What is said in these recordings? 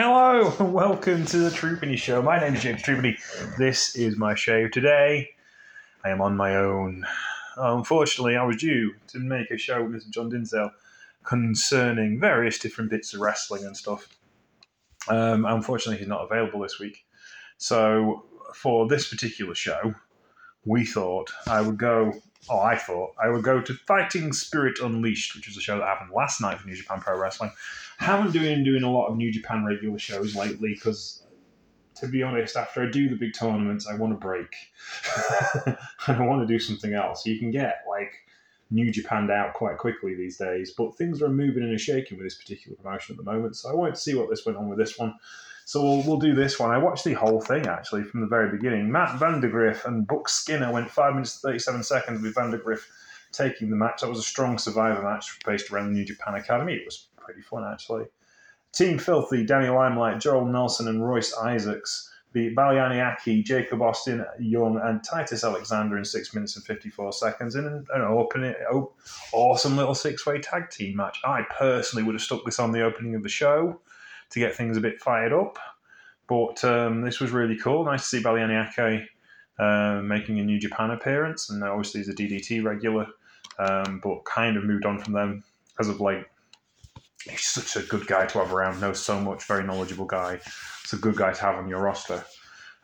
Hello and welcome to the Troopiny Show. My name is James Troopiny. This is my show. Today I am on my own. Unfortunately, I was due to make a show with Mr. John Dinsdale concerning various different bits of wrestling and stuff. Unfortunately, he's not available this week. So for this particular show, I thought I would go to Fighting Spirit Unleashed, which was a show that happened last night for New Japan Pro Wrestling. I haven't been doing a lot of New Japan regular shows lately because, to be honest, after I do the big tournaments, I want a break. I want to do something else. You can get, New Japan out quite quickly these days, but things are moving and shaking with this particular promotion at the moment, so I wanted to see what this went on with this one. So we'll do this one. I watched the whole thing, actually, from the very beginning. Matt Vandergriff and Buck Skinner went 5 minutes and 37 seconds with Vandergriff taking the match. That was a strong Survivor match based around the New Japan Academy. It was pretty fun, actually. Team Filthy, Danny Limelight, Gerald Nelson and Royce Isaacs beat Bálian Ake, Jacob Austin, Young and Titus Alexander in 6 minutes and 54 seconds in an awesome little six-way tag team match. I personally would have stuck this on the opening of the show to get things a bit fired up. But this was really cool. Nice to see Bálian Ake making a New Japan appearance. And obviously he's a DDT regular, but kind of moved on from them as of late. He's such a good guy to have around. Knows so much. Very knowledgeable guy. It's a good guy to have on your roster.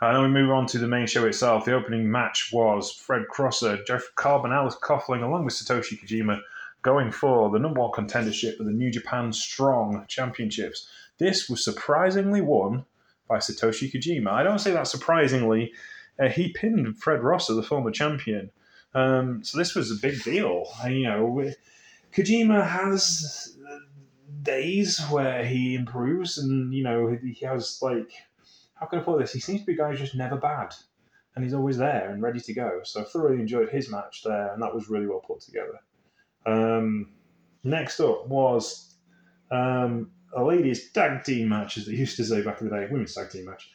And then we move on to the main show itself. The opening match was Fred Crosser, Jeff Cobb and Alice Coughlin, along with Satoshi Kojima, going for the number one contendership of the New Japan Strong Championships. This was surprisingly won by Satoshi Kojima. I don't say that surprisingly. He pinned Fred Rosser, the former champion. So this was a big deal. Kojima has days where he improves and, he has, how can I put this? He seems to be a guy who's just never bad. And he's always there and ready to go. So I thoroughly enjoyed his match there, and that was really well put together. Next up was... a ladies' tag team match, as they used to say back in the day, women's tag team match.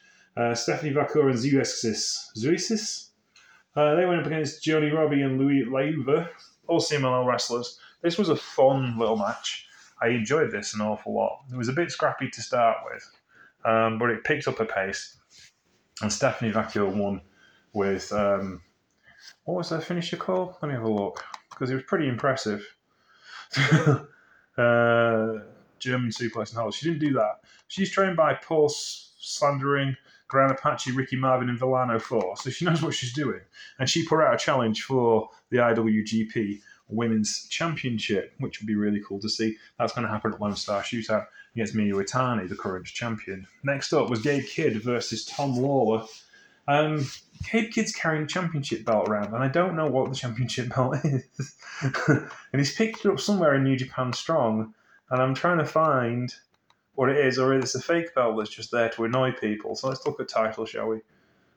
Stephanie Vaquer and Zuisis. They went up against Joni Robbie and Louis Lauva, all CMLL wrestlers. This was a fun little match. I enjoyed this an awful lot. It was a bit scrappy to start with, but it picked up a pace. And Stephanie Vaquer won with, what was their finisher called? Let me have a look, because it was pretty impressive. German suplex and hold. She didn't do that. She's trained by Paul Slandering, Gran Apache, Ricky Marvin, and Villano 4, so she knows what she's doing. And she put out a challenge for the IWGP Women's Championship, which would be really cool to see. That's going to happen at Lone Star Shootout against Miyu Itani, the current champion. Next up was Gabe Kidd versus Tom Lawler. Gabe Kidd's carrying a championship belt around, and I don't know what the championship belt is. And he's picked it up somewhere in New Japan Strong, and I'm trying to find what it is, or it's a fake belt that's just there to annoy people. So let's look at title, shall we?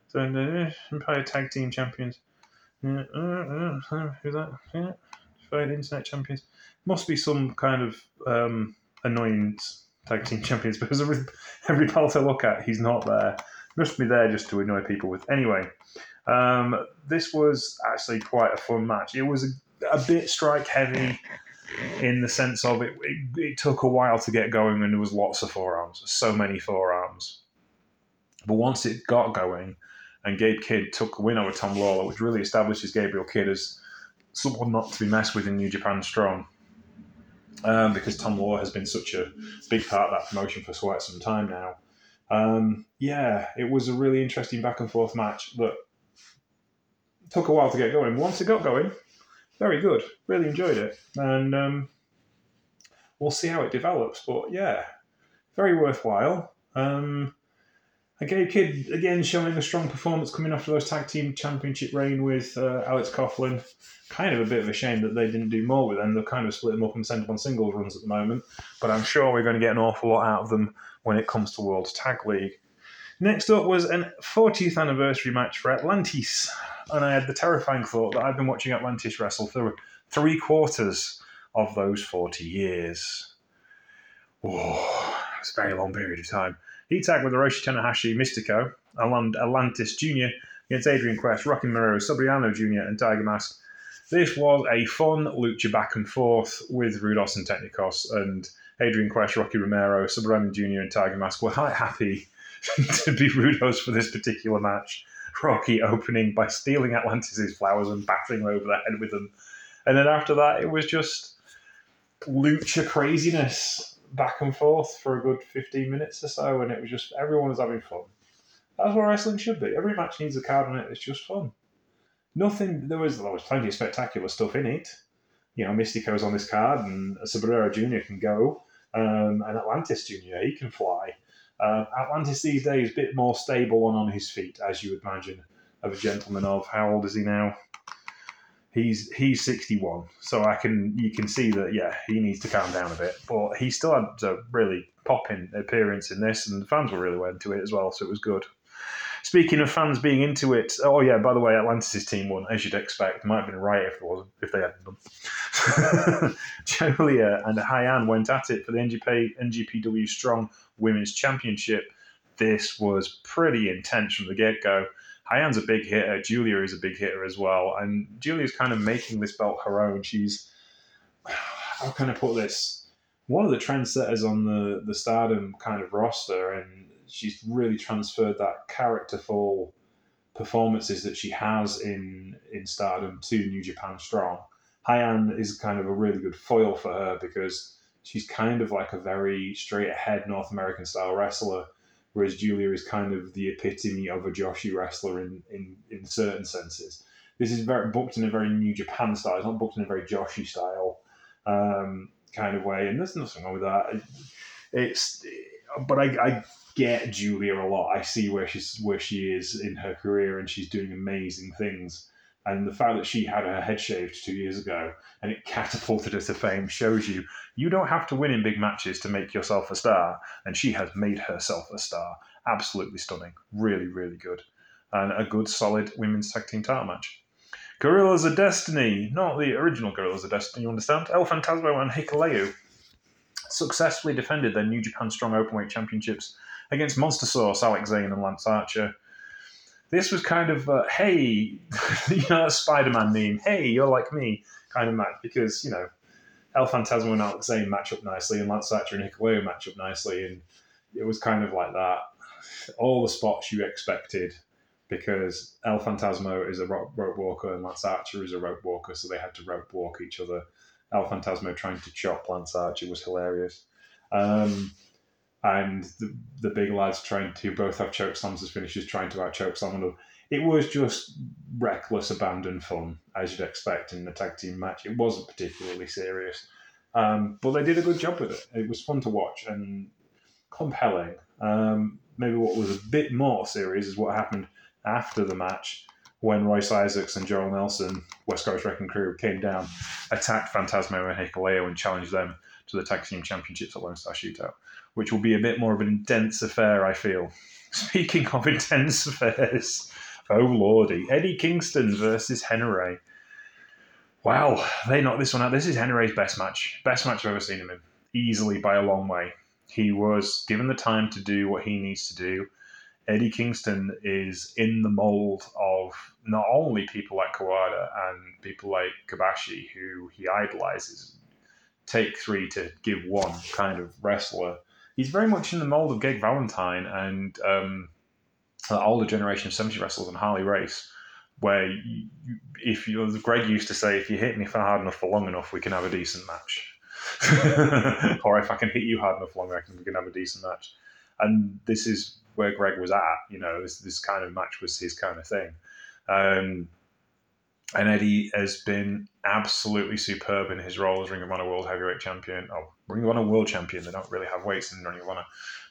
So, Empire Tag Team Champions. Who's that? Fight Internet Champions. Must be some kind of annoying Tag Team Champions, because every belt I look at, he's not there. Must be there just to annoy people with. Anyway, this was actually quite a fun match. It was a bit strike-heavy, in the sense of it took a while to get going, and there was lots of forearms, so many forearms. But once it got going, and Gabe Kidd took a win over Tom Lawler, which really establishes Gabriel Kidd as someone not to be messed with in New Japan Strong, because Tom Lawler has been such a big part of that promotion for quite some time now. It was a really interesting back-and-forth match that took a while to get going. Once it got going... very good. Really enjoyed it. And we'll see how it develops. But, very worthwhile. Gabe Kidd, again, showing a strong performance coming after those tag team championship reign with Alex Coughlin. Kind of a bit of a shame that they didn't do more with them. They've kind of split them up and sent them on singles runs at the moment. But I'm sure we're going to get an awful lot out of them when it comes to World Tag League. Next up was a 40th anniversary match for Atlantis. And I had the terrifying thought that I've been watching Atlantis wrestle for 3/4 of those 40 years. Oh, it was a very long period of time. He tagged with Hiromu Takahashi, Mystico, Atlantis Jr. against Adrian Quest, Rocky Romero, Soberano Jr. and Tiger Mask. This was a fun lucha back and forth with Rudos and Technikos and Adrian Quest, Rocky Romero, Soberano Jr. and Tiger Mask were quite happy to be rude hosts for this particular match. Rocky opening by stealing Atlantis' flowers and battering them over the head with them. And then after that, it was just lucha craziness back and forth for a good 15 minutes or so, and it was just everyone was having fun. That's what wrestling should be. Every match needs a card on it. It's just fun. Nothing. There was plenty of spectacular stuff in it. You know, Mystico's on this card, and Soberano Jr. can go, and Atlantis Jr., he can fly. Atlantis these days, a bit more stable and on his feet, as you would imagine, of a gentleman of, how old is he now? He's 61, so you can see that, yeah, he needs to calm down a bit. But he still had a really popping appearance in this, and the fans were really into it as well, so it was good. Speaking of fans being into it, oh yeah, by the way, Atlantis' team won, as you'd expect. Might have been right if they hadn't done. Giulia and Haiyan went at it for the NGPW Strong Women's Championship. This was pretty intense from the get-go. Haiyan's a big hitter. Giulia is a big hitter as well. And Giulia's kind of making this belt her own. She's, how can I put this? One of the trendsetters on the Stardom kind of roster, and she's really transferred that characterful performances that she has in Stardom to New Japan Strong. Haiyan is kind of a really good foil for her because she's kind of like a very straight-ahead North American-style wrestler, whereas Giulia is kind of the epitome of a Joshi wrestler in certain senses. This is very booked in a very New Japan style. It's not booked in a very Joshi style kind of way, and there's nothing wrong with that. But I get Giulia a lot. I see where she is in her career, and she's doing amazing things. And the fact that she had her head shaved 2 years ago and it catapulted her to fame shows you don't have to win in big matches to make yourself a star. And she has made herself a star. Absolutely stunning. Really, really good. And a good, solid women's tag team title match. Guerrillas of Destiny. Not the original Guerrillas of Destiny, you understand? El Phantasmo and Hikuleo successfully defended their New Japan Strong Openweight Championships against Monster Sauce, Alex Zane and Lance Archer. This was kind of hey, you know, that Spider-Man meme, hey, you're like me kind of match, because, you know, El Phantasmo and Alex Zane match up nicely, and Lance Archer and Hikuleo match up nicely, and it was kind of like that. All the spots you expected, because El Phantasmo is a rope walker and Lance Archer is a rope walker, so they had to rope walk each other. El Phantasmo trying to chop Lance Archer was hilarious. And the big lads trying to both have choke slams as finishers, trying to out-choke slam them. It was just reckless, abandoned fun, as you'd expect in a tag team match. It wasn't particularly serious, but they did a good job with it. It was fun to watch and compelling. Maybe what was a bit more serious is what happened after the match when Royce Isaacs and Gerald Nelson, West Coast Wrecking Crew, came down, attacked Phantasmo and Hikuleo and challenged them to the Tag Team Championships at Lone Star Shootout, which will be a bit more of an intense affair, I feel. Speaking of intense affairs, oh lordy, Eddie Kingston versus Henare. Wow, they knocked this one out. This is Henare's best match. Best match I've ever seen him in. Easily by a long way. He was given the time to do what he needs to do. Eddie Kingston is in the mould of not only people like Kawada and people like Kobashi, who he idolises, take three to give one kind of wrestler. He's very much in the mold of Gabe Valentine and the older generation of 70 wrestlers and Harley Race, where Greg used to say, if you hit me hard enough for long enough, we can have a decent match. Or if I can hit you hard enough long enough, we can have a decent match. And this is where Greg was at, you know, this kind of match was his kind of thing. And Eddie has been absolutely superb in his role as Ring of Honor World Heavyweight Champion. Oh, Ring of Honor World Champion. They don't really have weights in Ring of Honor.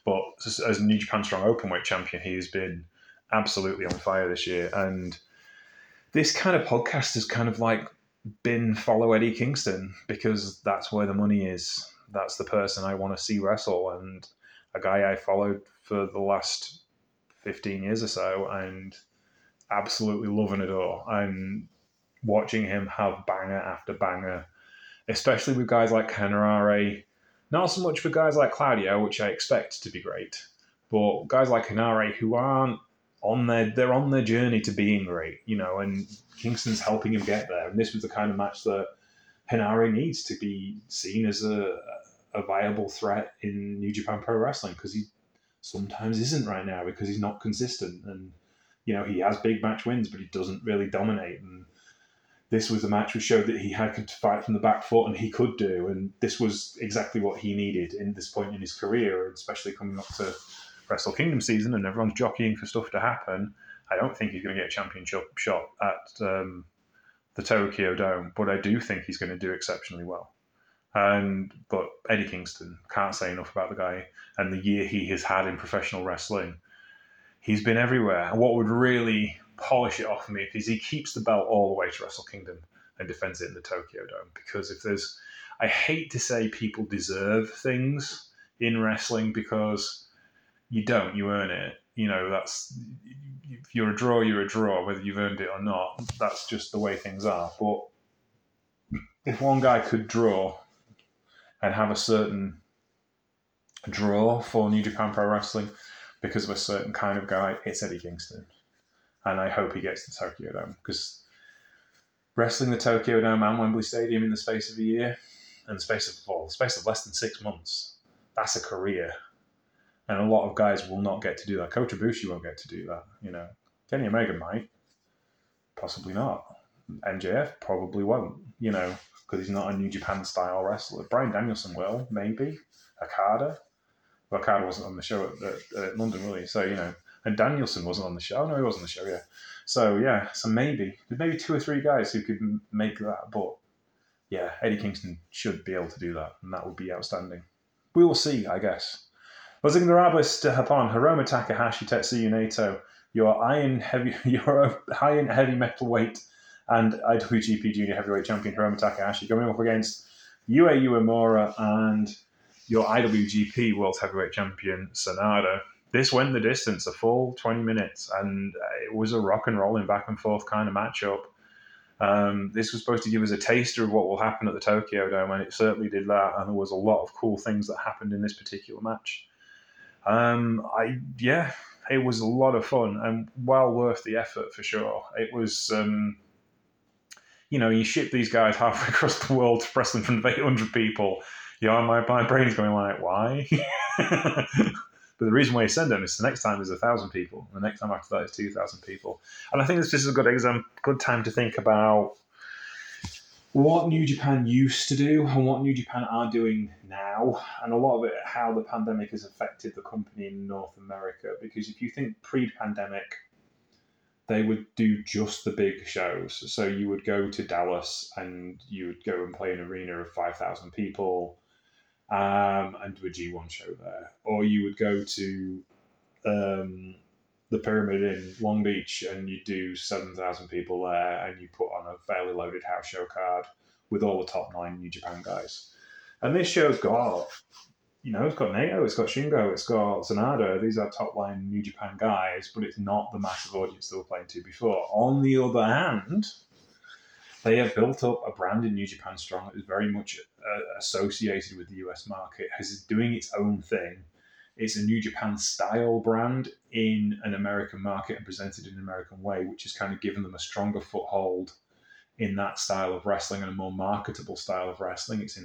But as New Japan Strong Openweight Champion, he has been absolutely on fire this year. And this kind of podcast has kind of like been follow Eddie Kingston, because that's where the money is. That's the person I want to see wrestle. And a guy I followed for the last 15 years or so and absolutely love and adore. And watching him have banger after banger, especially with guys like Henare. Not so much with guys like Claudio, which I expect to be great, but guys like Henare who aren't they're on their journey to being great, you know, and Kingston's helping him get there. And this was the kind of match that Henare needs to be seen as a a viable threat in New Japan Pro Wrestling, because he sometimes isn't right now because he's not consistent. And, you know, he has big match wins, but he doesn't really dominate. And this was a match which showed that he had to fight from the back foot, and he could do. And this was exactly what he needed in this point in his career, especially coming up to Wrestle Kingdom season and everyone's jockeying for stuff to happen. I don't think he's going to get a championship shot at the Tokyo Dome, but I do think he's going to do exceptionally well. But Eddie Kingston, can't say enough about the guy and the year he has had in professional wrestling. He's been everywhere. And what would really polish it off for me is he keeps the belt all the way to Wrestle Kingdom and defends it in the Tokyo Dome. Because if there's... I hate to say people deserve things in wrestling, because you don't. You earn it. You know, that's... If you're a draw, you're a draw, whether you've earned it or not. That's just the way things are. But if one guy could draw and have a certain draw for New Japan Pro Wrestling because of a certain kind of guy, it's Eddie Kingston. And I hope he gets the Tokyo Dome, because wrestling the Tokyo Dome and Wembley Stadium in the space of a year, and the space of less than 6 months, that's a career. And a lot of guys will not get to do that. Kota Ibushi won't get to do that, you know. Kenny Omega might. Possibly not. MJF probably won't, you know, because he's not a New Japan-style wrestler. Bryan Danielson will, maybe. Okada. Well, Okada wasn't on the show at London, really. So, you know. And Danielson wasn't on the show. Oh, no, he wasn't on the show, yeah. So, yeah. So, maybe. There's maybe 2 or 3 guys who could make that. But, yeah, Eddie Kingston should be able to do that. And that would be outstanding. We will see, I guess. Was ignorables to Japan, Hiromu Takahashi, Tetsuya Naito, your high-end heavy metal weight and IWGP Junior Heavyweight Champion Hiromu Takahashi, going up against Yue Uemura and your IWGP World Heavyweight Champion Sanada. This went the distance, a full 20 minutes, and it was a rock and rolling back and forth kind of matchup. This was supposed to give us a taster of what will happen at the Tokyo Dome, and it certainly did that, and there was a lot of cool things that happened in this particular match. It was a lot of fun and well worth the effort for sure. It was, you know, you ship these guys halfway across the world to wrestle in front of 800 people. You know, my brain's going like, why? But the reason why you send them is the next time there's 1,000 people. The next time after that is 2,000 people. And I think this is a good time to think about what New Japan used to do and what New Japan are doing now, and a lot of it how the pandemic has affected the company in North America. Because if you think pre-pandemic, they would do just the big shows. So you would go to Dallas and you would go and play an arena of 5,000 people and do a G1 show there. Or you would go to the Pyramid in Long Beach and you do 7,000 people there, and you put on a fairly loaded house show card with all the top 9 New Japan guys. And this show's got, you know, it's got Naito, it's got Shingo, it's got Sanada. These are top line New Japan guys, but it's not the massive audience they were playing to before. On the other hand, they have built up a brand in New Japan Strong that is very much associated with the US market, is doing its own thing. It's a New Japan style brand in an American market and presented in an American way, which has kind of given them a stronger foothold in that style of wrestling and a more marketable style of wrestling. It's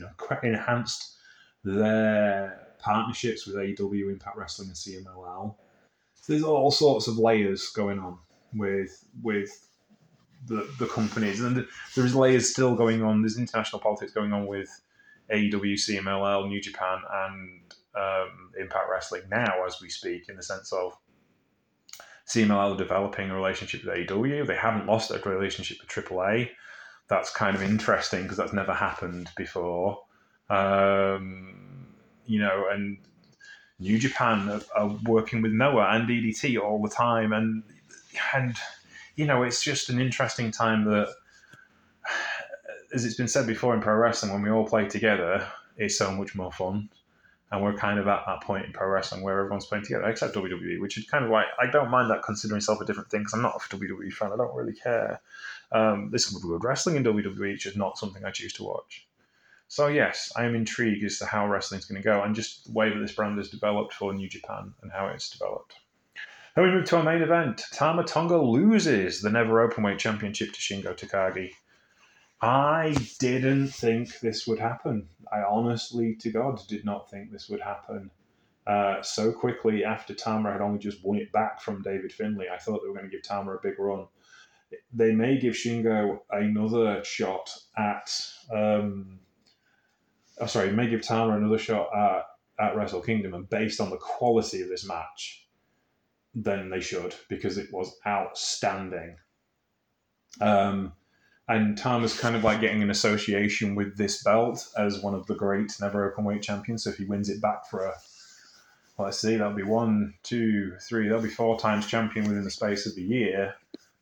enhanced their partnerships with AEW, Impact Wrestling, and CMLL. So there's all sorts of layers going on with the companies. And there's layers still going on. There's international politics going on with AEW, CMLL, New Japan, and Impact Wrestling now as we speak, in the sense of CMLL are developing a relationship with AEW. They haven't lost their relationship with AAA. That's kind of interesting because that's never happened before. You know, and New Japan are working with Noah and DDT all the time, and you know, it's just an interesting time that, as it's been said before in pro wrestling, when we all play together, it's so much more fun. And we're kind of at that point in pro wrestling where everyone's playing together, except WWE, which is kind of like, I don't mind that considering itself a different thing, because I'm not a WWE fan. I don't really care. There's some good wrestling in WWE, which is not something I choose to watch. So yes, I am intrigued as to how wrestling's going to go, and just the way that this brand has developed for New Japan and how it's developed. Then we move to our main event. Tama Tonga loses the Never Openweight Championship to Shingo Takagi. I didn't think this would happen. I honestly, to God, did not think this would happen so quickly after Tamura had only just won it back from David Finlay. I thought they were going to give Tamura a big run. They may give Shingo another shot at... may give Tamura another shot at Wrestle Kingdom, and based on the quality of this match, then they should, because it was outstanding. And Tama's kind of like getting an association with this belt as one of the great never openweight champions. So if he wins it back for that'll be 1, 2, 3, that'll be 4 times champion within the space of the year.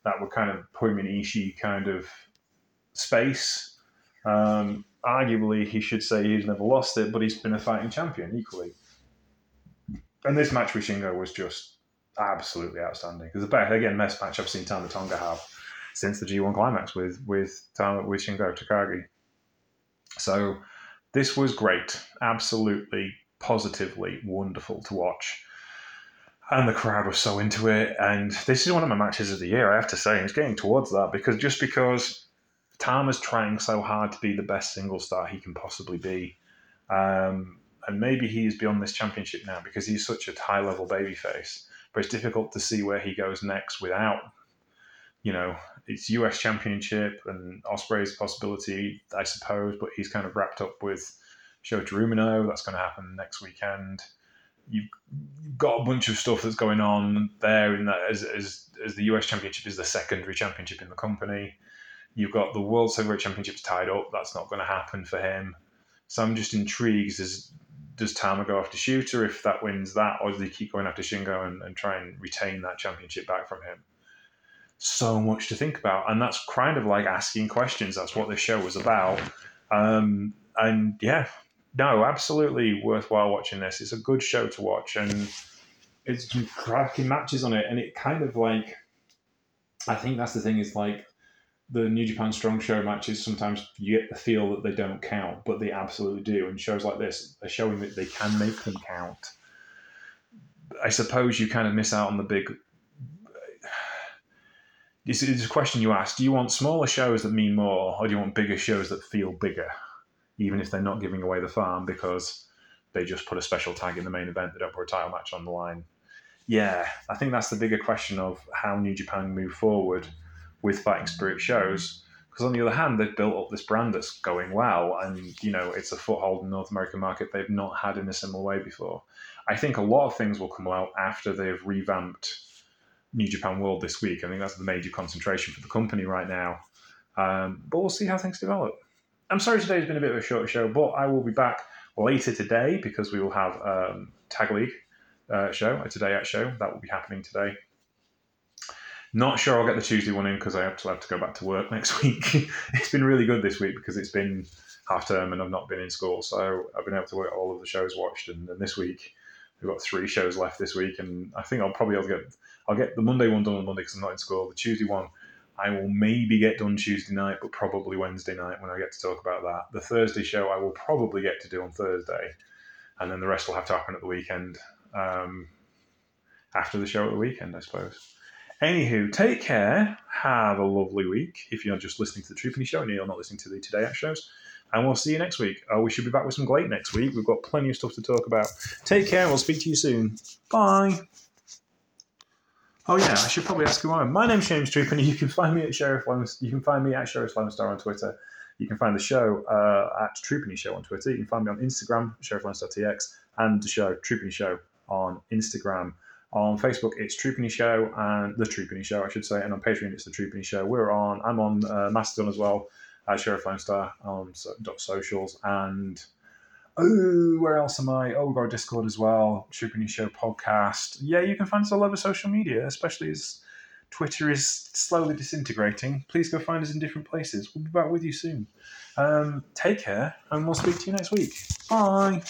That would kind of put him in Ishii kind of space. Arguably, he should say he's never lost it, but he's been a fighting champion equally. And this match with Shingo was just absolutely outstanding. Because best match I've seen Tama Tonga have since the G1 climax with Shingo Takagi. So this was great. Absolutely, positively wonderful to watch. And the crowd was so into it. And this is one of my matches of the year, I have to say. It's getting towards that because Tama's trying so hard to be the best single star he can possibly be. And maybe he is beyond this championship now because he's such a high-level babyface. But it's difficult to see where he goes next without... it's US Championship and Osprey's possibility, I suppose, but he's kind of wrapped up with Shota Umino. That's going to happen next weekend. You've got a bunch of stuff that's going on there in that as the US Championship is the secondary championship in the company. You've got the World Heavyweight Championships tied up. That's not going to happen for him. So I'm just intrigued. Does Tama go after Shooter if that wins that, or do they keep going after Shingo and try and retain that championship back from him? So much to think about, and that's kind of like asking questions. That's what this show was about. Absolutely worthwhile watching this. It's a good show to watch, and it's some cracking matches on it. And it kind of like, I think that's the thing, is like the New Japan Strong Show matches, sometimes you get the feel that they don't count, but they absolutely do. And shows like this are showing that they can make them count. I suppose you kind of miss out on the big... It's a question you ask. Do you want smaller shows that mean more, or do you want bigger shows that feel bigger, even if they're not giving away the farm because they just put a special tag in the main event, they don't put a title match on the line? Yeah, I think that's the bigger question of how New Japan move forward with Fighting Spirit shows. Because on the other hand, they've built up this brand that's going well, and it's a foothold in the North American market they've not had in a similar way before. I think a lot of things will come out after they've revamped New Japan World this week. I think that's the major concentration for the company right now. But we'll see how things develop. I'm sorry today's been a bit of a short show, but I will be back later today because we will have Tag League show, a Today At show. That will be happening today. Not sure I'll get the Tuesday one in because I actually have to go back to work next week. It's been really good this week because it's been half term and I've not been in school. So I've been able to work all of the shows watched. And this week, we've got 3 shows left this week. And I think I'll get the Monday one done on Monday because I'm not in school. The Tuesday one, I will maybe get done Tuesday night, but probably Wednesday night when I get to talk about that. The Thursday show, I will probably get to do on Thursday. And then the rest will have to happen at the weekend. After the show at the weekend, I suppose. Anywho, take care. Have a lovely week. If you're just listening to the Troopiny show and you're not listening to the Today At shows. And we'll see you next week. We should be back with some Glate next week. We've got plenty of stuff to talk about. Take care. We'll speak to you soon. Bye. Oh yeah, I should probably ask you mine. My name's James Troopiny. You can find me at Sheriff Limestar on Twitter. You can find the show at Troopiny Show on Twitter. You can find me on Instagram, Sheriff Limestar.tx, and the show Troopiny Show on Instagram. On Facebook, it's Troopiny Show and the Troopiny Show, I should say, and on Patreon, it's the Troopiny Show. I'm on Mastodon as well at Sheriff Limestar on .socials and. Oh, where else am I? Oh, we've got our Discord as well, Troopiny Show podcast. Yeah, you can find us all over social media, especially as Twitter is slowly disintegrating. Please go find us in different places. We'll be back with you soon. Take care, and we'll speak to you next week. Bye.